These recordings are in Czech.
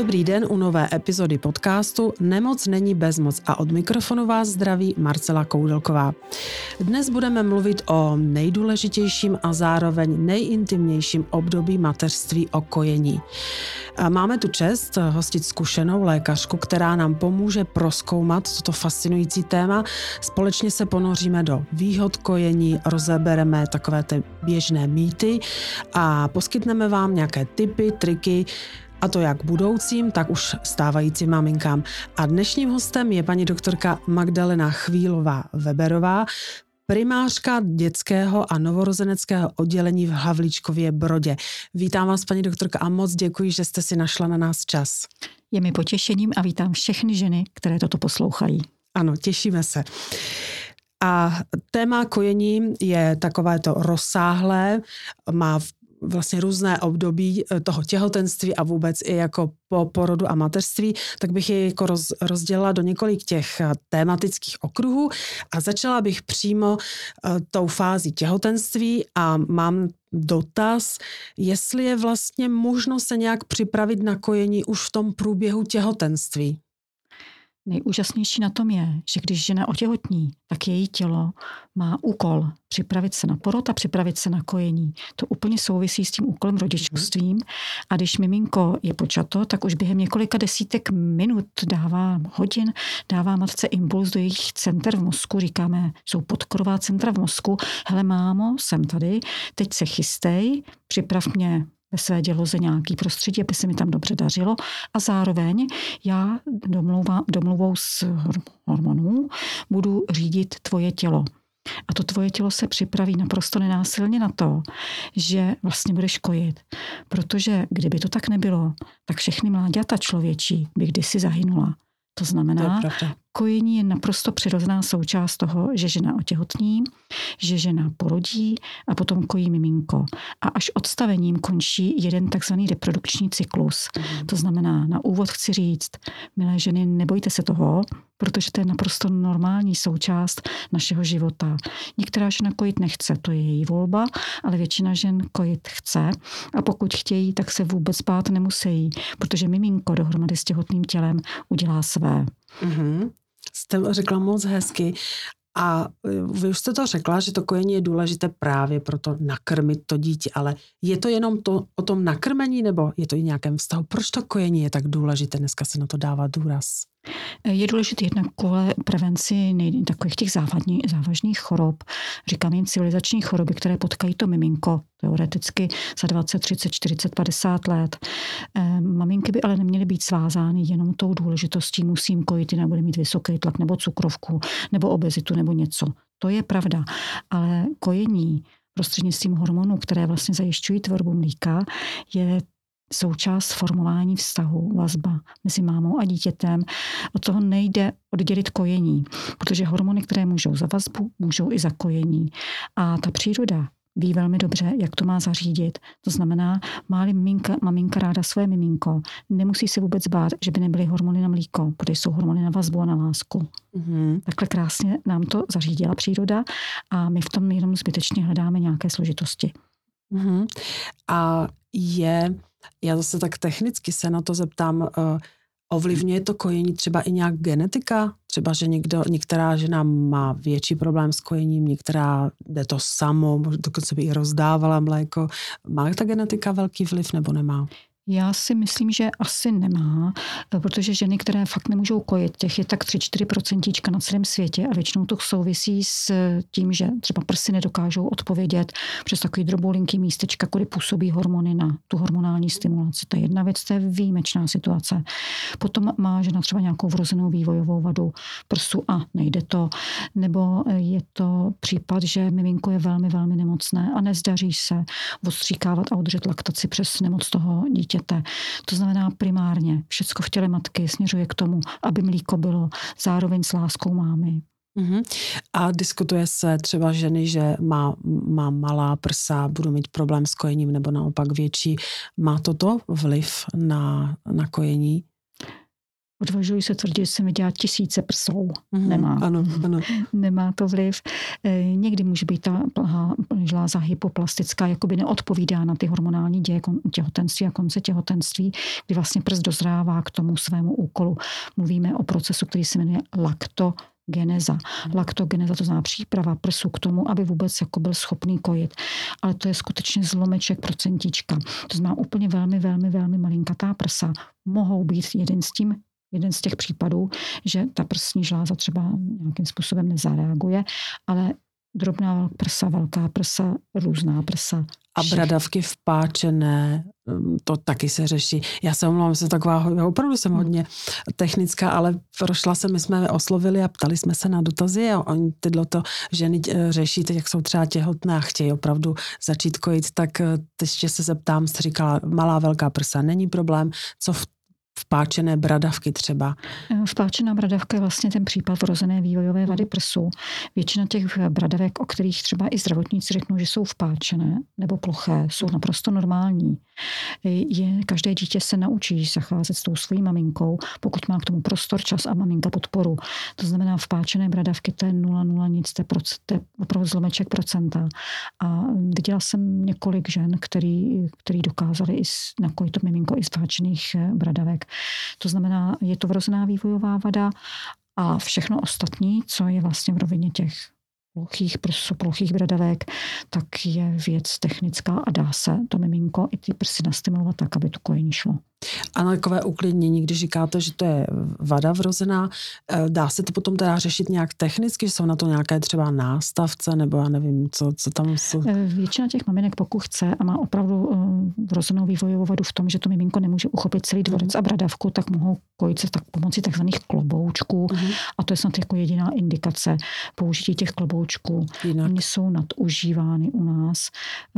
Dobrý den u nové epizody podcastu Nemoc není bezmoc a od mikrofonu vás zdraví Marcela Koudelková. Dnes budeme mluvit o nejdůležitějším a zároveň nejintimnějším období mateřství o kojení. Máme tu čest hostit zkušenou lékařku, která nám pomůže prozkoumat toto fascinující téma. Společně se ponoříme do výhod kojení, rozebereme takové ty běžné mýty a poskytneme vám nějaké tipy, triky, a to jak budoucím, tak už stávajícím maminkám. A dnešním hostem je paní doktorka Magdalena Chvílová-Weberová, primářka dětského a novorozeneckého oddělení v Havlíčkově Brodě. Vítám vás, paní doktorka, a moc děkuji, že jste si našla na nás čas. Je mi potěšením a vítám všechny ženy, které toto poslouchají. Ano, těšíme se. A téma kojení je takovéto rozsáhlé, má vlastně různé období toho těhotenství a vůbec i jako po porodu a mateřství, tak bych je jako rozdělila do několik těch tématických okruhů a začala bych přímo tou fází těhotenství a mám dotaz, jestli je vlastně možno se nějak připravit na kojení už v tom průběhu těhotenství. Nejúžasnější na tom je, že když žena otěhotní, tak její tělo má úkol připravit se na porod a připravit se na kojení. To úplně souvisí s tím úkolem rodičovstvím. A když miminko je počato, tak už během několika desítek minut hodin dává matce impuls do jejich center v mozku. Říkáme, jsou podkorová centra v mozku. Hele mámo, jsem tady, teď se chystej, připrav mě ve své děloze nějaký prostředí, aby se mi tam dobře dařilo a zároveň já domluvou s hormonů budu řídit tvoje tělo. A to tvoje tělo se připraví naprosto nenásilně na to, že vlastně budeš kojit. Protože kdyby to tak nebylo, tak všechny mláďata člověčí by kdysi zahynula. To znamená, kojení je naprosto přirozená součást toho, že žena otěhotní, že žena porodí a potom kojí miminko. A až odstavením končí jeden takzvaný reprodukční cyklus. To znamená, na úvod chci říct, milé ženy, nebojte se toho, protože to je naprosto normální součást našeho života. Některá žena kojit nechce, to je její volba, ale většina žen kojit chce. A pokud chtějí, tak se vůbec bát nemusí, protože miminko dohromady s těhotným tělem udělá své. Mm-hmm. Jste řekla moc hezky. A vy už jste to řekla, že to kojení je důležité právě proto nakrmit to dítě, ale je to jenom to, o tom nakrmení, nebo je to i nějakém vztahu? Proč to kojení je tak důležité? Dneska se na to dává důraz. Je důležité jednak kvůli prevenci takových těch závažných chorob, říkám jim civilizační choroby, které potkají to miminko teoreticky za 20, 30, 40, 50 let. Maminky by ale neměly být svázány jenom tou důležitostí, musím kojit, jinak bude mít vysoký tlak nebo cukrovku, nebo obezitu, nebo něco. To je pravda, ale kojení prostřednictvím hormonů, které vlastně zajišťují tvorbu mlíka, je součást formování vztahu, vazba mezi mámou a dítětem. Od toho nejde oddělit kojení, protože hormony, které můžou za vazbu, můžou i za kojení. A ta příroda ví velmi dobře, jak to má zařídit. To znamená, má-li maminka ráda svoje miminko, nemusí se vůbec bát, že by nebyly hormony na mlíko, protože jsou hormony na vazbu a na lásku. Mm-hmm. Takhle krásně nám to zařídila příroda a my v tom jenom zbytečně hledáme nějaké složitosti. Mm-hmm. A já zase tak technicky se na to zeptám, ovlivňuje to kojení třeba i nějak genetika? Třeba, že některá žena má větší problém s kojením, některá jde to samo, dokonce by i rozdávala mléko. Má ta genetika velký vliv nebo nemá? Já si myslím, že asi nemá, protože ženy, které fakt nemůžou kojit, těch je tak 3-4% na celém světě a většinou to souvisí s tím, že třeba prsy nedokážou odpovědět přes takový droboulinký místečka, kudy působí hormony na tu hormonální stimulaci. To je jedna věc, to je výjimečná situace. Potom má žena třeba nějakou vrozenou vývojovou vadu prsu a nejde to. Nebo je to případ, že miminko je velmi, velmi nemocné a nezdaří se odstříkávat a udržet laktaci přes nemoc toho dítě. To znamená primárně všecko v těle matky směřuje k tomu, aby mlíko bylo zároveň s láskou mámy. Mm-hmm. A diskutuje se třeba ženy, že má malá prsa, budu mít problém s kojením nebo naopak větší. Má toto vliv na kojení? Odvažuji se tvrdit, že se mi dělá tisíce prsou. Nemá. Ano, ano. Nemá to vliv. Někdy může být ta žláza hypoplastická, jakoby neodpovídá na ty hormonální děje těhotenství a konce těhotenství, kdy vlastně prst dozrává k tomu svému úkolu. Mluvíme o procesu, který se jmenuje laktogeneza. Laktogeneza, to znamená příprava prsu k tomu, aby vůbec jako byl schopný kojit. Ale to je skutečně zlomeček procentička. To znamená úplně velmi, velmi, velmi malinkatá prsa. Mohou být jeden z těch případů, že ta prsní žláza třeba nějakým způsobem nezareaguje, ale drobná prsa, velká prsa, různá prsa. A bradavky vpáčené, to taky se řeší. Já se omlouvám, jsem taková, opravdu jsem hodně technická, ale prošla se, my jsme oslovili a ptali jsme se na dotazy a oni tyto ženy řeší, teď jak jsou třeba těhotné a chtějí opravdu začít kojit, tak ještě se zeptám, jste říkala, malá, velká prsa, není problém, co vpáčené bradavky třeba. Vpáčená bradavka je vlastně ten případ vrozené vývojové vady prsu. Většina těch bradavek, o kterých třeba i zdravotníci řeknou, že jsou vpáčené nebo ploché, jsou naprosto normální. Každé dítě se naučí zacházet s tou svojí maminkou, pokud má k tomu prostor, čas a maminka podporu. To znamená vpáčené bradavky, to je 0,0 nic, to je opravdu zlomeček procenta. A viděla jsem několik žen, který dokázali nakojit to miminko i z vpáčených bradavek. To znamená, je to vrozená vývojová vada a všechno ostatní, co je vlastně v rovině těch plochých prsů, plochých bradavek, tak je věc technická a dá se to miminko i ty prsy nastimulovat tak, aby to kojení šlo. A na takové uklidnění, když říkáte, že to je vada vrozená, dá se to potom teda řešit nějak technicky? Jsou na to nějaké třeba nástavce nebo já nevím, co tam jsou? Většina těch maminek, pokud chce a má opravdu vrozenou vývojovou vadu v tom, že to miminko nemůže uchopit celý dvorec a bradavku, tak mohou kojit se tak pomocí takzvaných kloboučků a to je snad jako jediná indikace použití těch kloboučků. Oni jsou nadužívány u nás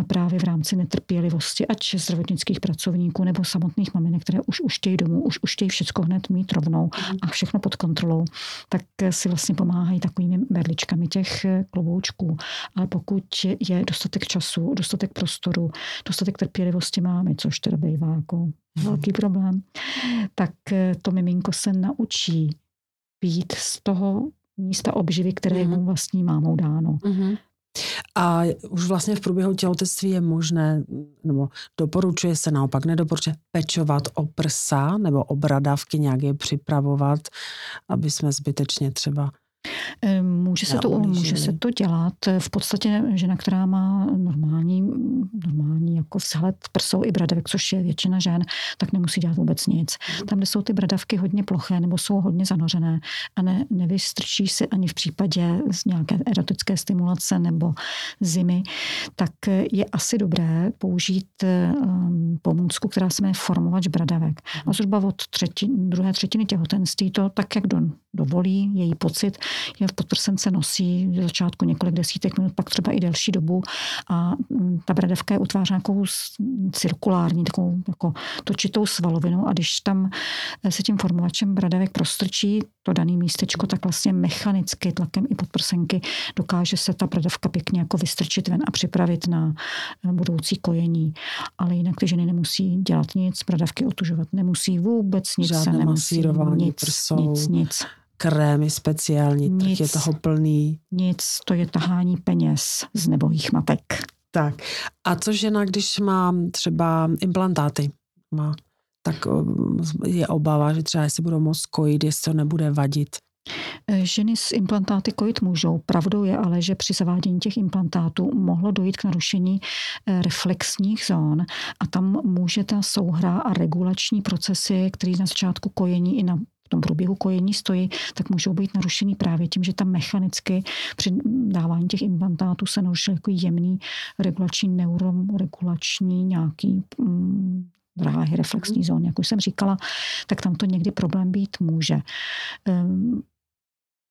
právě v rámci netrpělivosti ať zdravotnických pracovníků nebo samotných maminek, které už chtějí domů, už chtějí všechno hned mít rovnou a všechno pod kontrolou, tak si vlastně pomáhají takovými berličkami těch kloboučků. Ale pokud je dostatek času, dostatek prostoru, dostatek trpělivosti mámy, což teda bývá jako velký problém, tak to miminko se naučí být z toho místa obživy, které je mu vlastní mámou dáno. A už vlastně v průběhu těhotenství je možné, nebo doporučuje se naopak, nedoporučuje pečovat o prsa nebo o bradavky, nějak je připravovat, aby jsme zbytečně třeba... Může se to dělat. V podstatě žena, která má normální jako vzhled prsou i bradavek, což je většina žen, tak nemusí dělat vůbec nic. Tam, kde jsou ty bradavky hodně ploché nebo jsou hodně zanořené a nevystrčí se ani v případě z nějaké erotické stimulace nebo zimy, tak je asi dobré použít pomůcku, která se jmenuje formovač bradavek. A zhruba od druhé třetiny těhotenství to tak, jak dovolí její pocit, je v podprsence nosí v začátku několik desítek minut, pak třeba i delší dobu a ta bradavka je utvářena takovou cirkulární, takovou jako točitou svalovinou a když tam se tím formovačem bradavek prostrčí to dané místečko, tak vlastně mechanicky tlakem i podprsenky dokáže se ta bradavka pěkně jako vystrčit ven a připravit na budoucí kojení. Ale jinak ty ženy nemusí dělat nic, bradavky otužovat nemusí vůbec nic. Žádné masírování prsou. Nic. Krémy speciální, tak je toho plný. Nic, to je tahání peněz z nebojích matek. Tak. A co žena, když má třeba implantáty, tak je obava, že třeba jestli budou moc kojit, jestli to nebude vadit. Ženy s implantáty kojit můžou. Pravdou je ale, že při zavádění těch implantátů mohlo dojít k narušení reflexních zón a tam může ta souhra a regulační procesy, které na začátku kojení i na v tom průběhu kojení stojí, tak můžou být narušený právě tím, že tam mechanicky při dávání těch implantátů se narušil jako jemný regulační neuroregulační nějaký dráhy reflexní zóny, jak už jsem říkala, tak tam to někdy problém být může.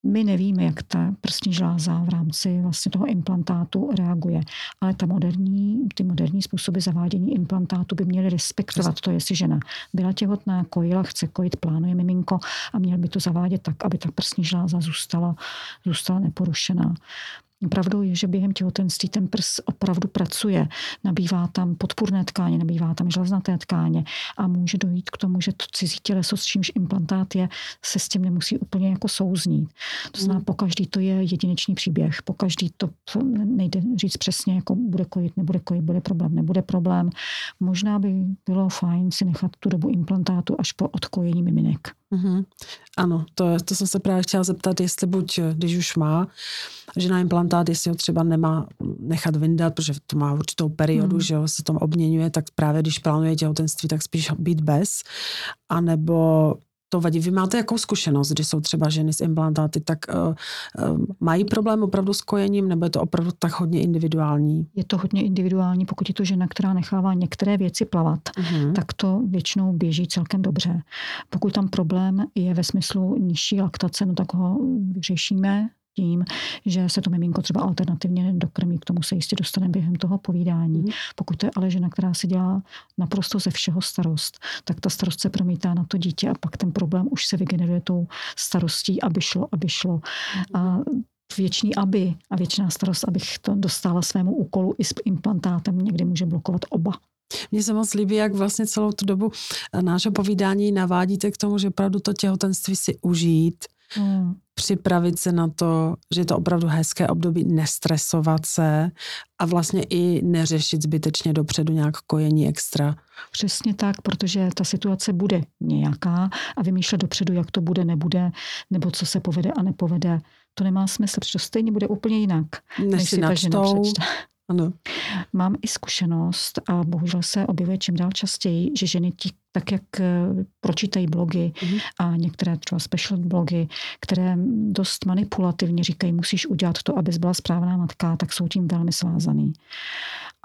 My nevíme, jak ta prsní žláza v rámci vlastně toho implantátu reaguje, ale ty moderní způsoby zavádění implantátu by měly respektovat to, jestli žena byla těhotná, kojila, chce kojit, plánuje miminko a měl by to zavádět tak, aby ta prsní žláza zůstala neporušená. Pravdou je, že během těhotenství ten prs opravdu pracuje. Nabývá tam podpůrné tkáně, nabývá tam železnaté tkáně a může dojít k tomu, že to cizí těleso, s čímž implantát je, se s tím nemusí úplně jako souznít. To znamená, pokaždý to je jedinečný příběh. Pokaždý to nejde říct přesně, jako bude kojit, nebude kojit, bude problém, nebude problém. Možná by bylo fajn si nechat tu dobu implantátu až po odkojení miminek. Mm-hmm. Ano, to jsem se právě chtěla zeptat, jestli buď, když už má žena implantát, jestli ho třeba nemá nechat vyndat, protože to má určitou periodu, že ho se tam obměňuje, tak právě když plánuje těhotenství, tak spíš být bez, anebo to vadí. Vy máte jakou zkušenost, když jsou třeba ženy s implantáty, tak mají problém opravdu s kojením, nebo je to opravdu tak hodně individuální? Je to hodně individuální, pokud je to žena, která nechává některé věci plavat, tak to většinou běží celkem dobře. Pokud tam problém je ve smyslu nižší laktace, no tak ho vyřešíme tím, že se to miminko třeba alternativně dokrmí, k tomu se jistě dostaneme během toho povídání. Pokud to je ale žena, která si dělá naprosto ze všeho starost, tak ta starost se promítá na to dítě a pak ten problém už se vygeneruje tou starostí, aby šlo. A věčný aby a věčná starost, abych to dostala svému úkolu i s implantátem, někdy může blokovat oba. Mně se moc líbí, jak vlastně celou tu dobu nášho povídání navádíte k tomu, že opravdu to těhotenství si užít, připravit se na to, že je to opravdu hezké období, nestresovat se a vlastně i neřešit zbytečně dopředu nějak kojení extra. Přesně tak, protože ta situace bude nějaká a vymýšlet dopředu, jak to bude, nebude, nebo co se povede a nepovede, to nemá smysl, protože stejně bude úplně jinak, než si ta žena přečte. Ano. Mám i zkušenost a bohužel se objevuje čím dál častěji, že ženy tak, jak pročítají blogy a některé třeba special blogy, které dost manipulativně říkají, musíš udělat to, abys byla správná matka, tak jsou tím velmi svázaný.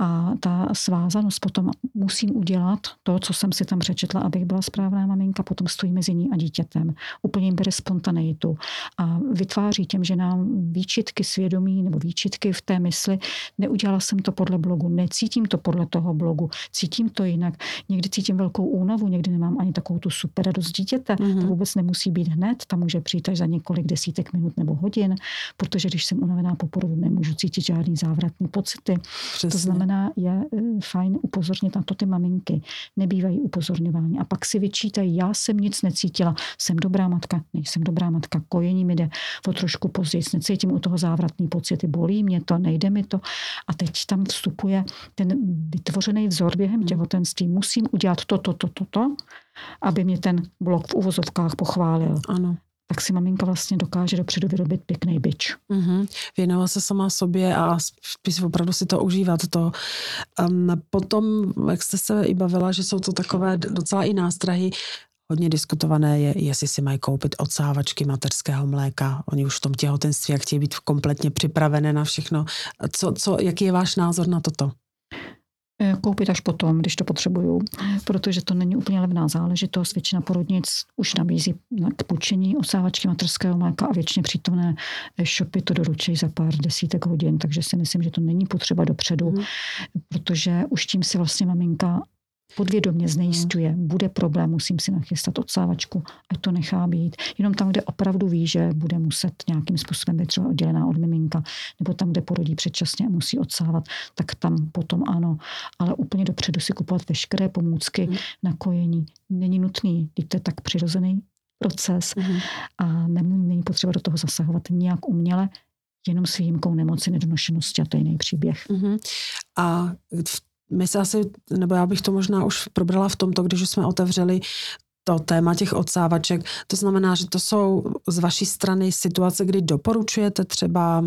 A ta svázanost potom musím udělat to, co jsem si tam přečetla, abych byla správná maminka, potom stojí mezi ní a dítětem. Úplně jim bere spontaneitu a vytváří těm, že nám výčitky svědomí nebo výčitky v té mysli, neudělala jsem to podle blogu, necítím to podle toho blogu, cítím to jinak, někdy cítím velkou únavu, někdy nemám ani takovou tu super radost dítěte, to vůbec nemusí být hned, tam může přijít až za několik desítek minut nebo hodin, protože když jsem unavená po porodu, nemůžu cítit žádný závratný pocity. Přesně. To znamená, je fajn upozornit na to ty maminky. Nebývají upozorňování. A pak si vyčítají, já jsem nic necítila, jsem dobrá matka, nejsem dobrá matka, kojení mi jde o trošku později, necítím u toho závratný pocity, bolí mě to, nejde mi to. A teď tam vstupuje ten vytvořený vzor během těhotenství. Musím udělat to, aby mě ten blok v uvozovkách pochválil. Ano. Tak si maminka vlastně dokáže dopředu vyrobit pěkný bič. Věnovala se sama sobě a spíš opravdu si to užívat. To. Potom, jak jste se i bavila, že jsou to takové docela i nástrahy, hodně diskutované je, jestli si mají koupit odsávačky mateřského mléka. Oni už v tom těhotenství a chtějí být kompletně připravené na všechno. Jaký je váš názor na toto? Koupit až potom, když to potřebuju, protože to není úplně levná záležitost. Většina porodnic už nabízí k půjčení odsávačky materského mléka a většině přítomné shopy to doručí za pár desítek hodin, takže si myslím, že to není potřeba dopředu, protože už tím si vlastně maminka podvědomě znejistuje, bude problém, musím si nachystat odsávačku, ať to nechá být. Jenom tam, kde opravdu ví, že bude muset nějakým způsobem být třeba oddělená od miminka, nebo tam, kde porodí předčasně a musí odsávat, tak tam potom ano. Ale úplně dopředu si kupovat veškeré pomůcky na kojení není nutný, když to je tak přirozený proces a není potřeba do toho zasahovat nijak uměle, jenom s výjimkou nemoci, nedonošenosti a to je jiný příběh. A my se asi, nebo já bych to možná už probrala v tomto, když už jsme otevřeli to téma těch odsávaček. To znamená, že to jsou z vaší strany situace, kdy doporučujete třeba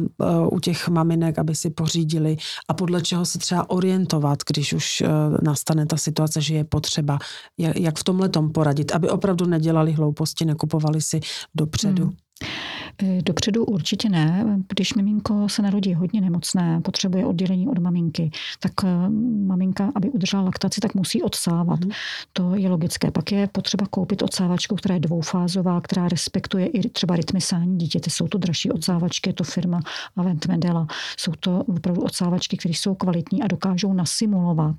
u těch maminek, aby si pořídili a podle čeho se třeba orientovat, když už nastane ta situace, že je potřeba. Jak v tomhletom poradit, aby opravdu nedělali hlouposti, nekupovali si dopředu. Dopředu určitě ne. Když miminko se narodí hodně nemocné, potřebuje oddělení od maminky, tak maminka, aby udržela laktaci, tak musí odsávat. To je logické. Pak je potřeba koupit odsávačku, která je dvoufázová, která respektuje i třeba rytmy sání dítěte. Jsou to dražší odsávačky, je to firma Avent Medela. Jsou to opravdu odsávačky, které jsou kvalitní a dokážou nasimulovat.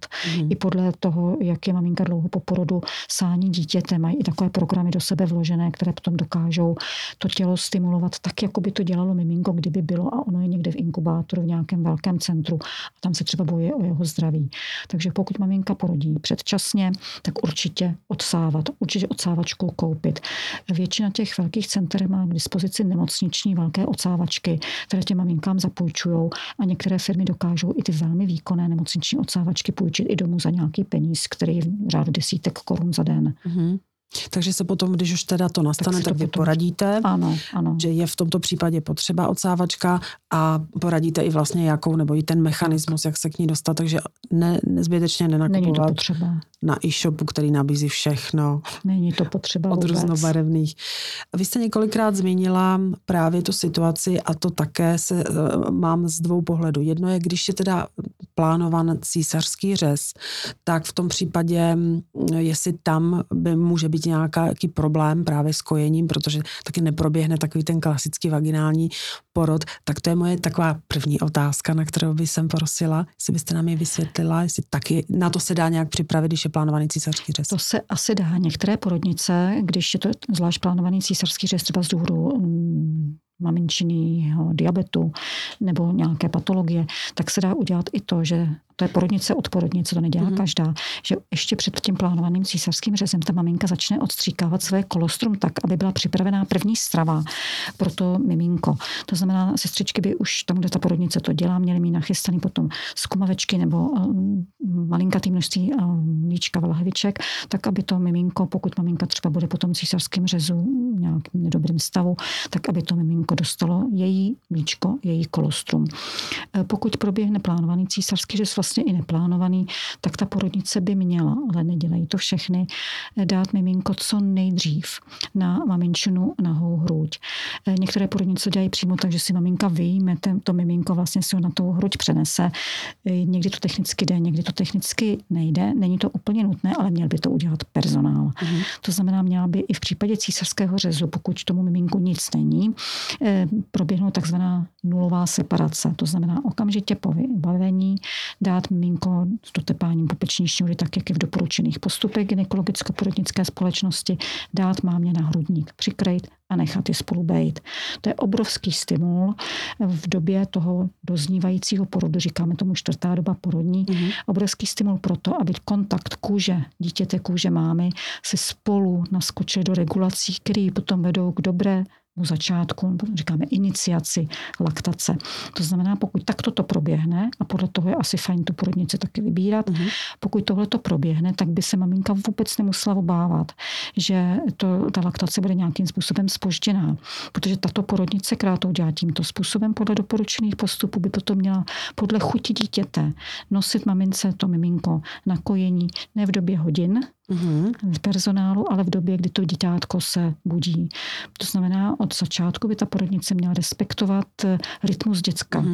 I podle toho, jak je maminka dlouho po porodu sání dítěte, mají i takové programy do sebe vložené, které potom dokážou to tělo stimulovat chovat tak, jako by to dělalo miminko, kdyby bylo, a ono je někde v inkubátoru v nějakém velkém centru a tam se třeba bojuje o jeho zdraví. Takže pokud maminka porodí předčasně, tak určitě odsávačku koupit. Většina těch velkých center má k dispozici nemocniční velké odsávačky, které těm maminkám zapůjčujou, a některé firmy dokážou i ty velmi výkonné nemocniční odsávačky půjčit i domů za nějaký peníz, který je v řádu desítek korun za den. Mm-hmm. Takže se potom, když už teda to nastane, tak vy poradíte, ano. Že je v tomto případě potřeba odsávačka, a poradíte i vlastně jakou, nebo i ten mechanismus, jak se k ní dostat, takže nezbytečně nenakupovat na e-shopu, který nabízí všechno. Není to potřeba od různobarevných. Vy jste několikrát zmínila právě tu situaci, a to také se mám z dvou pohledů. Jedno je, když je teda plánovan císařský řez, tak v tom případě, jestli tam by může být nějaký problém právě s kojením, protože taky neproběhne takový ten klasický vaginální porod, tak to je moje taková první otázka, na kterou bych jsem prosila, jestli byste nám ji vysvětlila, jestli taky na to se dá nějak připravit, když je plánovaný císařský řez. To se asi dá. Některé porodnice, když je to zvlášť plánovaný císařský řez třeba z důvodu maminčinýho diabetu nebo nějaké patologie, tak se dá udělat i to, že to je porodnice od porodnice, to nedělá každá, že ještě před tím plánovaným císařským řezem ta maminka začne odstříkávat své kolostrum tak, aby byla připravená první strava pro to miminko. To znamená, sestřičky by už tam, kde ta porodnice to dělá, měly mít nachystaný potom zkumavečky nebo malinkatý množství mlíčka v lahviček, tak aby to miminko, pokud maminka třeba bude po tom císařském řezu v nějakým nedobrým stavu, tak aby to miminko dostalo její mlíčko, její kolostrum. Pokud proběhne plánovaný císařský řez, vlastně i neplánovaný, tak ta porodnice by měla, ale nedělají to všechny, dát miminko co nejdřív na maminčinu nahou hruď. Některé porodnice dělají přímo tak, že si maminka vyjme, to miminko vlastně si ho na tou hruď přenese. Někdy to technicky jde, někdy to technicky nejde. Není to úplně nutné, ale měl by to udělat personál. Mm-hmm. To znamená, měla by i v případě císařského řezu, pokud tomu miminku nic není, proběhnout takzvaná nulová separace. To znamená okamžitě po vybavení dát miminko s dotepáním popeční šňůry, tak jak je v doporučených postupech gynekologicko-porodnické společnosti, dát mámě na hrudník, přikrejt a nechat je spolu bejt. To je obrovský stimul v době toho doznívajícího porodu, říkáme tomu čtvrtá doba porodní, obrovský stimul pro to, aby kontakt kůže dítěte, kůže mámy se spolu naskočil do regulací, které potom vedou k dobré začátku, říkáme iniciaci laktace. To znamená, pokud takto to proběhne, a podle toho je asi fajn tu porodnici taky vybírat, pokud tohle to proběhne, tak by se maminka vůbec nemusela obávat, že ta laktace bude nějakým způsobem zpožděná, protože tato porodnice, která to udělá tímto způsobem podle doporučených postupů, by potom měla podle chuti dítěte nosit mamince to miminko na kojení, ne v době hodin, personálu, ale v době, kdy to děťátko se budí. To znamená, od začátku by ta porodnice měla respektovat rytmus děcka.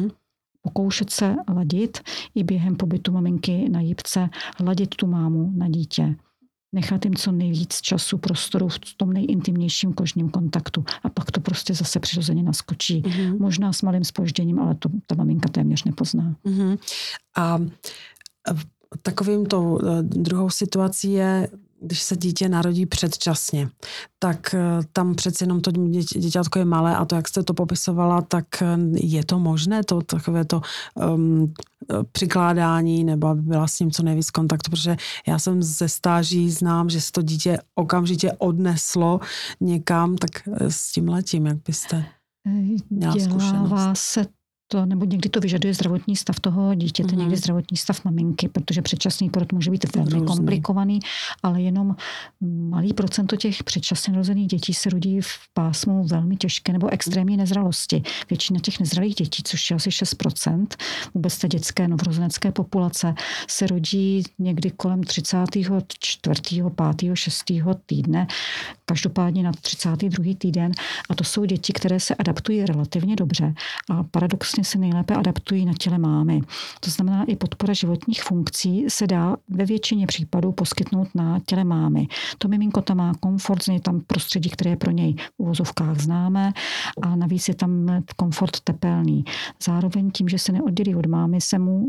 Pokoušet se ladit i během pobytu maminky na jipce, ladit tu mámu na dítě. Nechat jim co nejvíc času, prostoru v tom nejintimnějším kožním kontaktu. A pak to prostě zase přirozeně naskočí. Možná s malým zpožděním, ale to ta maminka téměř nepozná. A takovým tou druhou situací je, když se dítě narodí předčasně, tak tam přeci jenom to děťátko je malé, a to, jak jste to popisovala, tak je to možné, to takové to přikládání, nebo aby byla s ním co nejvíc kontaktu, protože já jsem ze stáží znám, že se to dítě okamžitě odneslo někam, tak s tím letím, jak byste měla zkušenost? Dělává se to, nebo někdy to vyžaduje zdravotní stav toho dítěte, někdy zdravotní stav maminky, protože předčasný porod může být velmi komplikovaný, ale jenom malý procento těch předčasně narozených dětí se rodí v pásmu velmi těžké nebo extrémní nezralosti. Většina těch nezralých dětí, což je asi 6%, vůbec té dětské novorozenecké populace, se rodí někdy kolem 34., 5., 6. týdne, každopádně na 32. týden, a to jsou děti, které se adaptují relativně dobře a paradoxně se nejlépe adaptují na těle mámy. To znamená, i podpora životních funkcí se dá ve většině případů poskytnout na těle mámy. To miminko tam má komfort, je tam prostředí, které je pro něj v uvozovkách známé, a navíc je tam komfort tepelný. Zároveň tím, že se neoddělí od mámy, se mu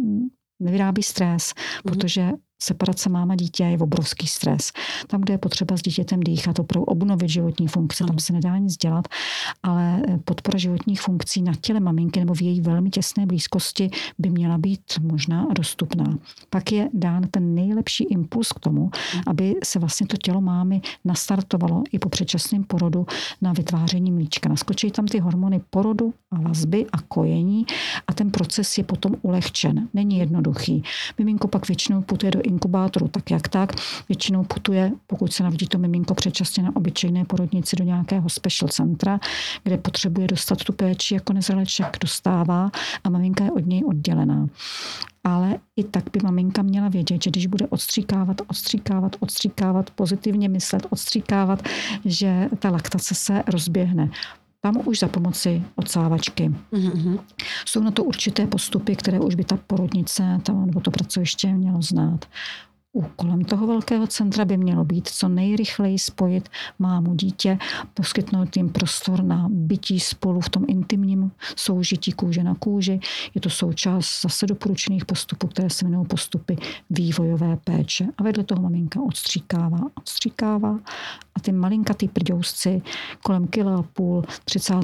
nevyrábí stres, protože separace máma dítě je obrovský stres. Tam, kde je potřeba s dítětem dýchat, opravdu obnovit životní funkce, tam se nedá nic dělat, ale podpora životních funkcí na těle maminky nebo v její velmi těsné blízkosti by měla být možná a dostupná. Pak je dán ten nejlepší impuls k tomu, aby se vlastně to tělo mámy nastartovalo i po předčasném porodu na vytváření mlíčka. Naskočí tam ty hormony porodu a vazby a kojení a ten proces je potom ulehčen. Není jednoduchý. Miminko pak většinou putuje do inkubátoru, tak. Většinou putuje, pokud se narodí to miminko předčasně na obyčejné porodnici do nějakého special centra, kde potřebuje dostat tu péči, jako nezraleček dostává a maminka je od něj oddělená. Ale i tak by maminka měla vědět, že když bude odstříkávat, pozitivně myslet, odstříkávat, že ta laktace se rozběhne. Tam už za pomoci odsávačky. Mm-hmm. Jsou na to určité postupy, které už by ta porodnice tam, nebo to pracoviště mělo znát. Úkolem toho velkého centra by mělo být co nejrychleji spojit mámu dítě, poskytnout jim prostor na bytí spolu v tom intimním soužití kůže na kůži. Je to součást zase doporučených postupů, které se jmenují postupy vývojové péče. A vedle toho maminka odstříkává a ty malinkatý prďousci kolem 1,5 kila,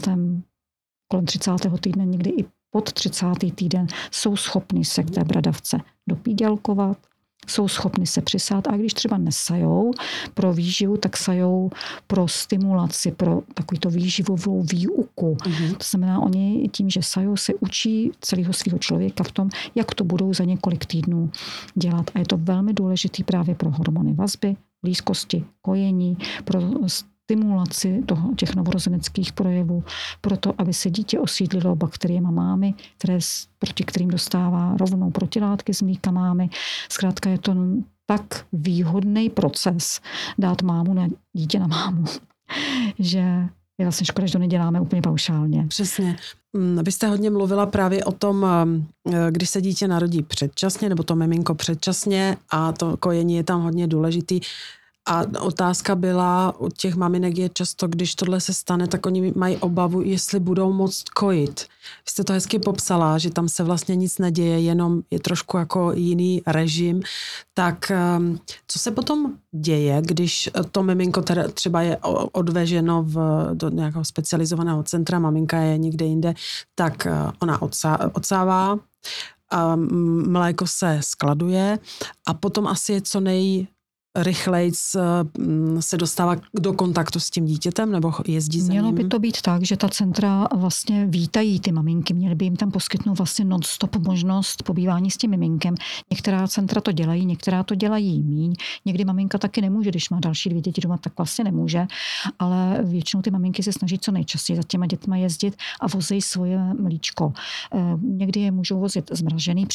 kolem 30. týdne, někdy i pod 30. týden, jsou schopni se k té bradavce dopídělkovat, jsou schopni se přisát a když třeba nesajou pro výživu, tak sajou pro stimulaci, pro takovýto výživovou výuku. Mm-hmm. To znamená, oni tím, že sajou, se učí celého svého člověka v tom, jak to budou za několik týdnů dělat. A je to velmi důležitý právě pro hormony vazby, blízkosti, kojení, pro stimulaci těch novorozeneckých projevů, proto aby se dítě osídlilo bakteriemi mámy, proti kterým dostává rovnou protilátky z mlíka mámy. Zkrátka je to tak výhodný proces dát mámu na dítě na mámu, že je vlastně škoda, že to neděláme úplně paušálně. Přesně. Vy jste hodně mluvila právě o tom, když se dítě narodí předčasně, nebo to miminko předčasně a to kojení je tam hodně důležitý. A otázka byla, u těch maminek je často, když tohle se stane, tak oni mají obavu, jestli budou moct kojit. Vy jste to hezky popsala, že tam se vlastně nic neděje, jenom je trošku jako jiný režim. Tak co se potom děje, když to miminko třeba je odveženo do nějakého specializovaného centra, maminka je někde jinde, tak ona odsává, mléko se skladuje a potom asi je co nejrychleji se dostává do kontaktu s tím dítětem nebo jezdí za ním? Mělo by to být tak, že ta centra vlastně vítají ty maminky. Měly by jim tam poskytnout vlastně non-stop možnost pobývání s tím miminkem. Některá centra to dělají, některá to dělají míň. Někdy maminka taky nemůže, když má další 2 děti doma, tak vlastně nemůže. Ale většinou ty maminky se snaží co nejčastěji za těma dětma jezdit a vozejí svoje mlíčko. Někdy je můžou vozit zmražený,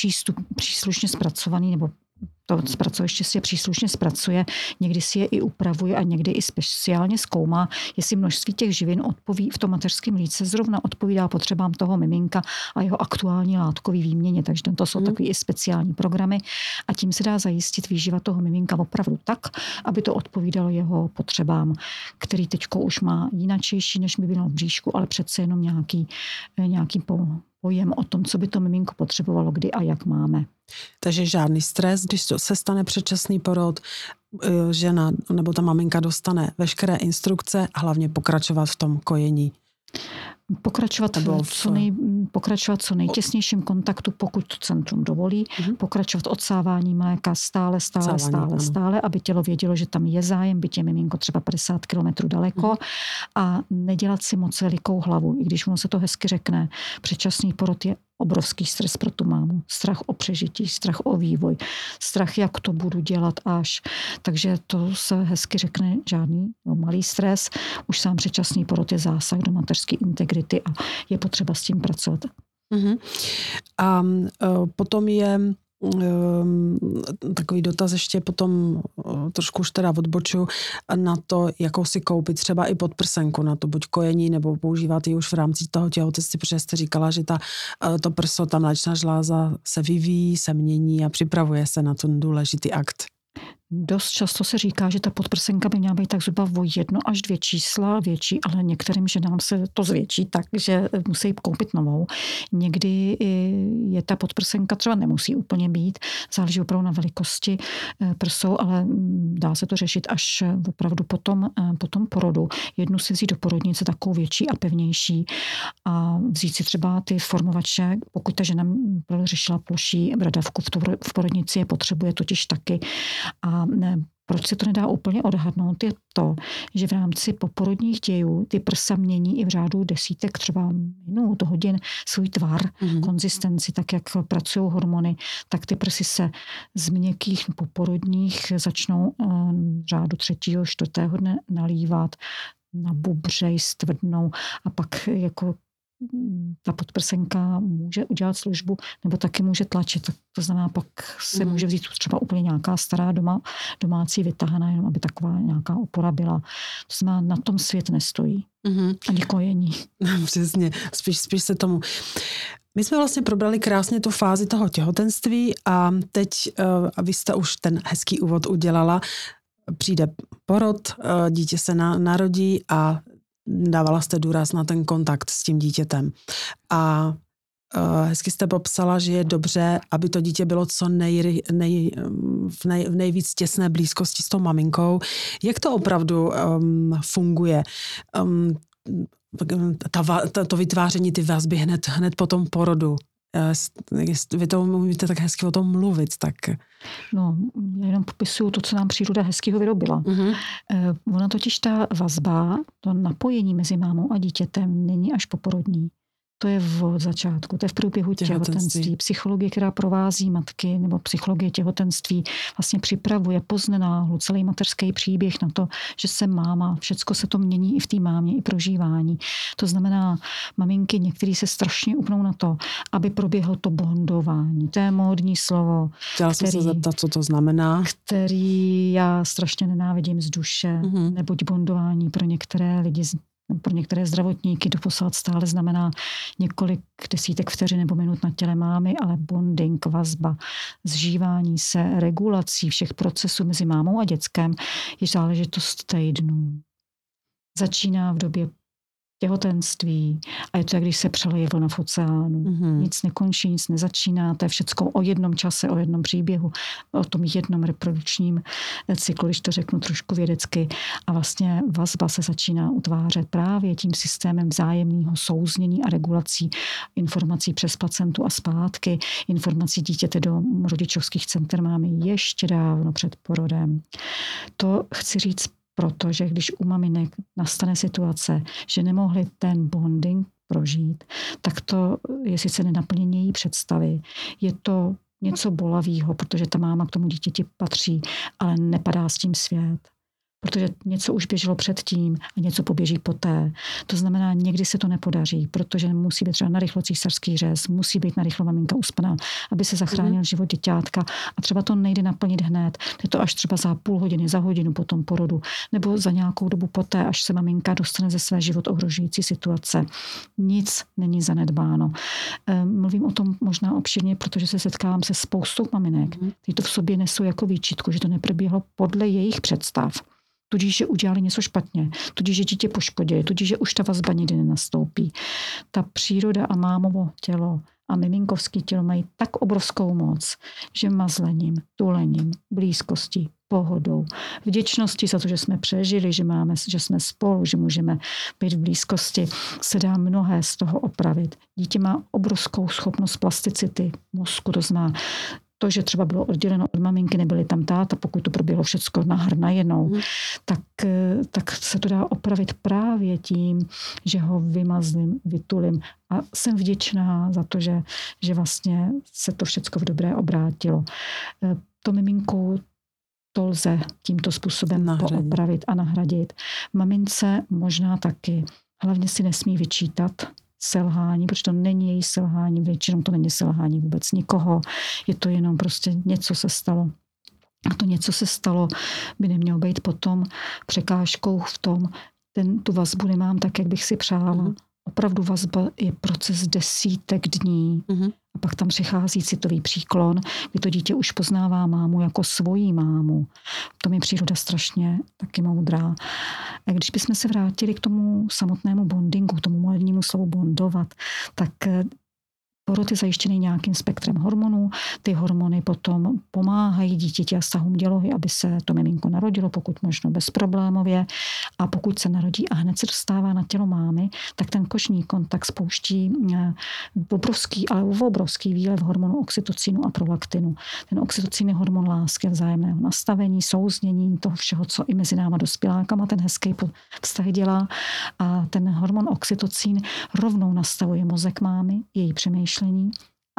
příslušně zpracovaný nebo to pracoviště si je příslušně zpracuje, někdy si je i upravuje a někdy i speciálně zkoumá, jestli množství těch živin v tom mateřském mlíce zrovna odpovídá potřebám toho miminka a jeho aktuální látkový výměně. Takže to jsou takový i speciální programy a tím se dá zajistit výživa toho miminka opravdu tak, aby to odpovídalo jeho potřebám, který teďko už má jinačejší, než by bylo v bříšku, ale přece jenom nějaký pojem o tom, co by to miminko potřebovalo, kdy a jak máme. Takže žádný stres, když se stane předčasný porod, žena nebo ta maminka dostane veškeré instrukce a hlavně pokračovat v tom kojení. Pokračovat co nejtěsnějším kontaktu, pokud to centrum dovolí, pokračovat odsávání mléka stále, aby tělo vědělo, že tam je zájem, byť je miminko třeba 50 kilometrů daleko a nedělat si moc velikou hlavu, i když ono se to hezky řekne. Předčasný porod je obrovský stres pro tu mámu. Strach o přežití, strach o vývoj, strach, jak to budu dělat až. Takže to se hezky řekne žádný malý stres. Už sám předčasný porod je zásah do mateřské integrity a je potřeba s tím pracovat. Mm-hmm. A potom je takový dotaz ještě potom trošku už teda odboču na to, jakou si koupit třeba i podprsenku na to buď kojení nebo používat ji už v rámci toho těhotenství, protože jste říkala, že to prso, ta mléčná žláza se vyvíjí, se mění a připravuje se na ten důležitý akt. Dost často se říká, že ta podprsenka by měla být tak zhruba o 1 až 2 čísla větší, ale některým ženám se to zvětší tak, že musí koupit novou. Někdy je ta podprsenka, třeba nemusí úplně být, záleží opravdu na velikosti prsou, ale dá se to řešit až opravdu po tom porodu. Jednu si vzít do porodnice, takovou větší a pevnější, a vzít si třeba ty formovače, pokud ta žena řešila ploší bradavku v porodnici, je potřebuje totiž taky. A proč se to nedá úplně odhadnout, je to, že v rámci poporodních dějů ty prsa mění i v řádu desítek třeba minut, hodin svůj tvar, konzistenci, tak jak pracují hormony, tak ty prsy se z měkkých poporodních začnou v řádu 3., 4. dne nalívat, nabubřej, stvrdnou a pak jako ta podprsenka může udělat službu, nebo taky může tlačit. To znamená, pak se může vzít třeba úplně nějaká stará domácí vytahaná, jenom aby taková nějaká opora byla. To znamená, na tom svět nestojí. Ani kojení. Přesně, spíš se tomu... My jsme vlastně probrali krásně tu fázi toho těhotenství a teď, a vy jste už ten hezký úvod udělala, přijde porod, dítě se narodí a dávala jste důraz na ten kontakt s tím dítětem. A hezky jste popsala, že je dobře, aby to dítě bylo co v nejvíc těsné blízkosti s tou maminkou. Jak to opravdu funguje? To vytváření ty vazby hned po tom porodu. Vy to umíte tak hezky o tom mluvit, tak... No, já jenom popisuju to, co nám příroda hezkýho vyrobila. Ona totiž ta vazba, to napojení mezi mámou a dítětem není až poporodní. To je od začátku, to je v průběhu těhotenství. Psychologie, která provází matky, nebo psychologie těhotenství, vlastně připravuje poznenáhlu celý mateřský příběh na to, že se máma, všecko se to mění i v té mámě, i prožívání. To znamená, maminky některý se strašně upnou na to, aby proběhlo to bondování. To je módní slovo. Chtěla jsem se zeptat, co to znamená. Který já strašně nenávidím z duše, neboť bondování pro některé lidi, pro některé zdravotníky doposud stále znamená několik desítek vteřin nebo minut na těle mámy, ale bonding, vazba, zžívání se, regulací všech procesů mezi mámou a dětskem je záležitost týdnů. Začíná v době těhotenství a je to, jak když se přeleje vlna v oceánu. Nic nekončí, nic nezačíná, to je všecko o jednom čase, o jednom příběhu, o tom jednom reprodukčním cyklu, když to řeknu trošku vědecky. A vlastně vazba se začíná utvářet právě tím systémem vzájemného souznění a regulací informací přes placentu a zpátky, informací dítěte do rodičovských center máme ještě dávno před porodem. To chci říct, protože když u maminek nastane situace, že nemohli ten bonding prožít, tak to je sice nenaplnění její představy. Je to něco bolavého, protože ta máma k tomu dítěti patří, ale nepadá s tím svět. Protože něco už běželo předtím a něco poběží poté. To znamená, někdy se to nepodaří, protože musí být třeba narychlo císařský řez, musí být narychlo maminka uspaná, aby se zachránil život děťátka, a třeba to nejde naplnit hned. Je to až třeba za půl hodiny, za hodinu po tom porodu, nebo za nějakou dobu poté, až se maminka dostane ze své život ohrožující situace. Nic není zanedbáno. Mluvím o tom možná obširně, protože se setkávám se spoustou maminek, kteří to v sobě nesou jako výčitku, že to neproběhlo podle jejich představ. Tudíž, že udělali něco špatně, tudíž, že dítě poškodili, tudíž, že už ta vazba nikdy nenastoupí. Ta příroda a mámovo tělo a miminkovský tělo mají tak obrovskou moc, že mazlením, tulením, blízkostí, pohodou, vděčností za to, že jsme přežili, že jsme spolu, že můžeme být v blízkosti, se dá mnohé z toho opravit. Dítě má obrovskou schopnost plasticity mozku, to zná. To, že třeba bylo odděleno od maminky, nebyly tam táta, pokud to proběhlo všecko najednou, tak se to dá opravit právě tím, že ho vymazlím, vytulím. A jsem vděčná za to, že vlastně se to všecko v dobré obrátilo. To miminko, to lze tímto způsobem poopravit a nahradit. Mamince možná taky. Hlavně si nesmí vyčítat selhání, protože to není její selhání, většinou to není selhání vůbec nikoho, je to jenom prostě něco se stalo. A to něco se stalo by nemělo být potom překážkou v tom, tu vazbu nemám tak, jak bych si přála. Opravdu vazba je proces desítek dní. Mm-hmm. A pak tam přichází citový příklon, kdy to dítě už poznává mámu jako svoji mámu. To mi příroda strašně taky moudrá. A když bychom se vrátili k tomu samotnému bondingu, k tomu modernímu slovu bondovat, tak porod je zajištěný nějakým spektrem hormonů. Ty hormony potom pomáhají dítěti a stahům dělohy, aby se to miminko narodilo, pokud možno bezproblémově. A pokud se narodí a hned se dostává na tělo mámy, tak ten kožní kontakt spouští obrovský výlev hormonu oxytocinu a prolaktinu. Ten oxytocin je hormon lásky, vzájemného nastavení, souznění, toho všeho, co i mezi náma dospělákama ten hezký vztah dělá. A ten hormon oxytocin rovnou nastavuje mozek mámy, její přemýšlení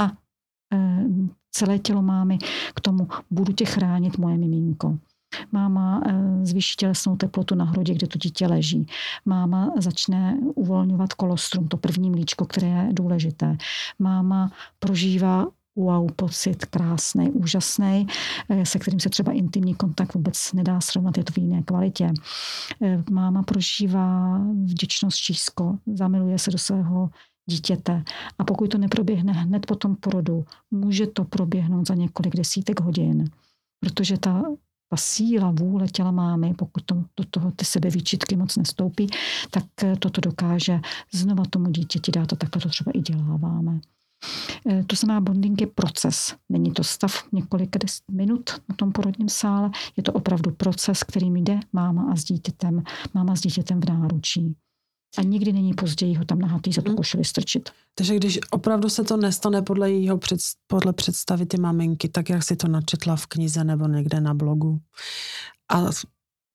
a celé tělo mámy k tomu, budu tě chránit, moje miminko. Máma zvýší tělesnou teplotu na hrodě, kde to dítě leží. Máma začne uvolňovat kolostrum, to první mlíčko, které je důležité. Máma prožívá pocit krásný, úžasný, se kterým se třeba intimní kontakt vůbec nedá srovnat, je to v jiné kvalitě. Máma prožívá vděčnost, čísko, zamiluje se do svého dítěte. A pokud to neproběhne hned po tom porodu, může to proběhnout za několik desítek hodin. Protože ta síla vůle těla mámy, pokud do toho ty sebevýčitky moc nestoupí, tak toto dokáže znova tomu dítěti dát a takhle to třeba i děláváme. To znamená, bonding je proces. Není to stav několika minut na tom porodním sále. Je to opravdu proces, kterým jde máma s dítětem v náručí. A nikdy není později ho tam nahatý za tu košili strčit. Takže když opravdu se to nestane podle představy ty maminky, tak jak si to načetla v knize nebo někde na blogu a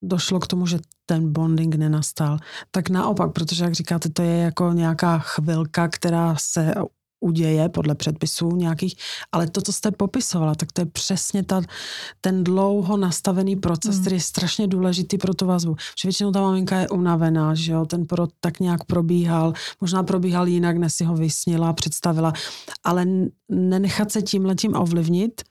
došlo k tomu, že ten bonding nenastal, tak naopak, protože jak říkáte, to je jako nějaká chvilka, která se uděje podle předpisů nějakých, ale to, co jste popisovala, tak to je přesně ten dlouho nastavený proces, který je strašně důležitý pro tu vazbu. Protože většinou ta maminka je unavená, že jo, ten porod tak nějak probíhal, možná probíhal jinak, než si ho vysnila, představila, ale nenechat se tímhletím ovlivnit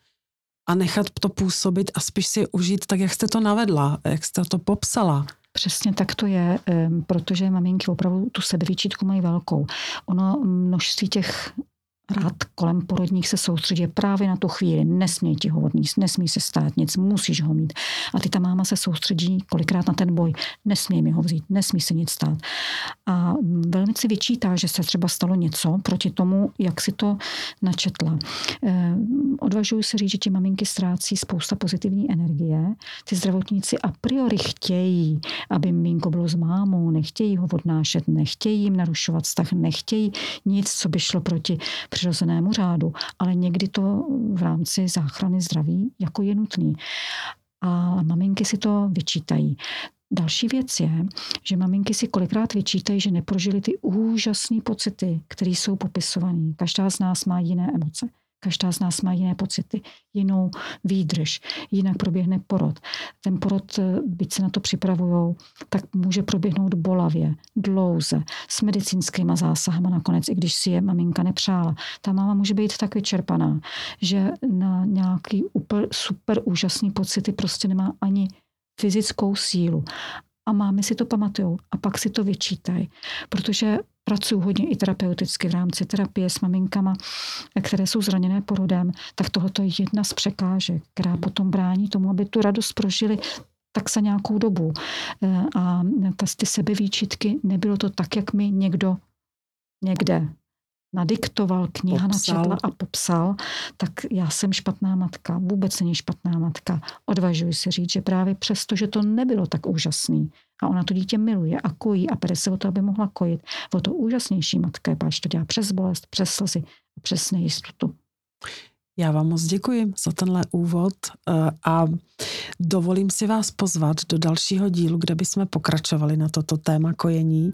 a nechat to působit a spíš si užít tak, jak jste to navedla, jak jste to popsala. Přesně tak to je, protože maminky opravdu tu sebevyčítku mají velkou. Ono množství těch rad kolem porodních se soustředí právě na tu chvíli. Nesměj ti ho odníst, nesmí se stát nic, musíš ho mít. A ta máma se soustředí kolikrát na ten boj. Nesmí mi ho vzít, nesmí se nic stát. A velmi si vyčítá, že se třeba stalo něco proti tomu, jak si to načetla. Odvažuji se říct, že ti maminky ztrácí spousta pozitivní energie. Ty zdravotníci a priori chtějí, aby miminko bylo s mámou, nechtějí ho odnášet, nechtějí jim narušovat vztah, nechtějí nic, co by šlo proti přirozenému řádu, ale někdy to v rámci záchrany zdraví jako je nutný. A maminky si to vyčítají. Další věc je, že maminky si kolikrát vyčítají, že neprožili ty úžasné pocity, které jsou popisované. Každá z nás má jiné emoce. Každá z nás má jiné pocity, jinou výdrž, jinak proběhne porod. Ten porod, byť se na to připravujou, tak může proběhnout bolavě, dlouze, s medicínskýma zásahama nakonec, i když si je maminka nepřála. Ta máma může být tak vyčerpaná, že na nějaký super úžasný pocity prostě nemá ani fyzickou sílu. A mámy si to pamatujou a pak si to vyčítají, protože pracuju hodně i terapeuticky v rámci terapie s maminkama, které jsou zraněné porodem, tak tohoto je jedna z překážek, která potom brání tomu, aby tu radost prožili tak za nějakou dobu. A ty sebevýčitky, nebylo to tak, jak mi někdo někde nadiktoval, kniha načetla a popsal, tak já jsem špatná matka, vůbec není špatná matka. Odvažuji se říct, že právě přesto, že to nebylo tak úžasný a ona to dítě miluje a kojí a pere se o to, aby mohla kojit, o to úžasnější matka je, páč to dělá přes bolest, přes slzy a přes nejistotu. Já vám moc děkuji za tenhle úvod a dovolím si vás pozvat do dalšího dílu, kde bychom pokračovali na toto téma kojení.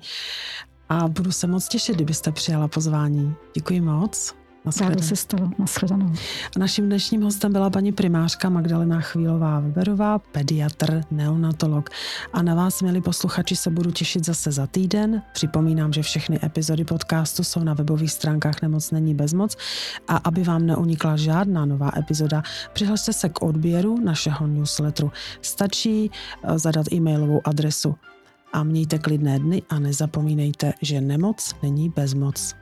A budu se moc těšit, kdybyste přijala pozvání. Děkuji moc. Ráda se stalo. Nashledanou. Naším dnešním hostem byla paní primářka Magdalena Chvílová-Weberová, pediatr, neonatolog. A na vás, milí posluchači, se budu těšit zase za týden. Připomínám, že všechny epizody podcastu jsou na webových stránkách Nemoc není bezmoc. A aby vám neunikla žádná nová epizoda, přihlaste se k odběru našeho newsletteru. Stačí zadat e-mailovou adresu a mějte klidné dny a nezapomínejte, že nemoc není bezmoc.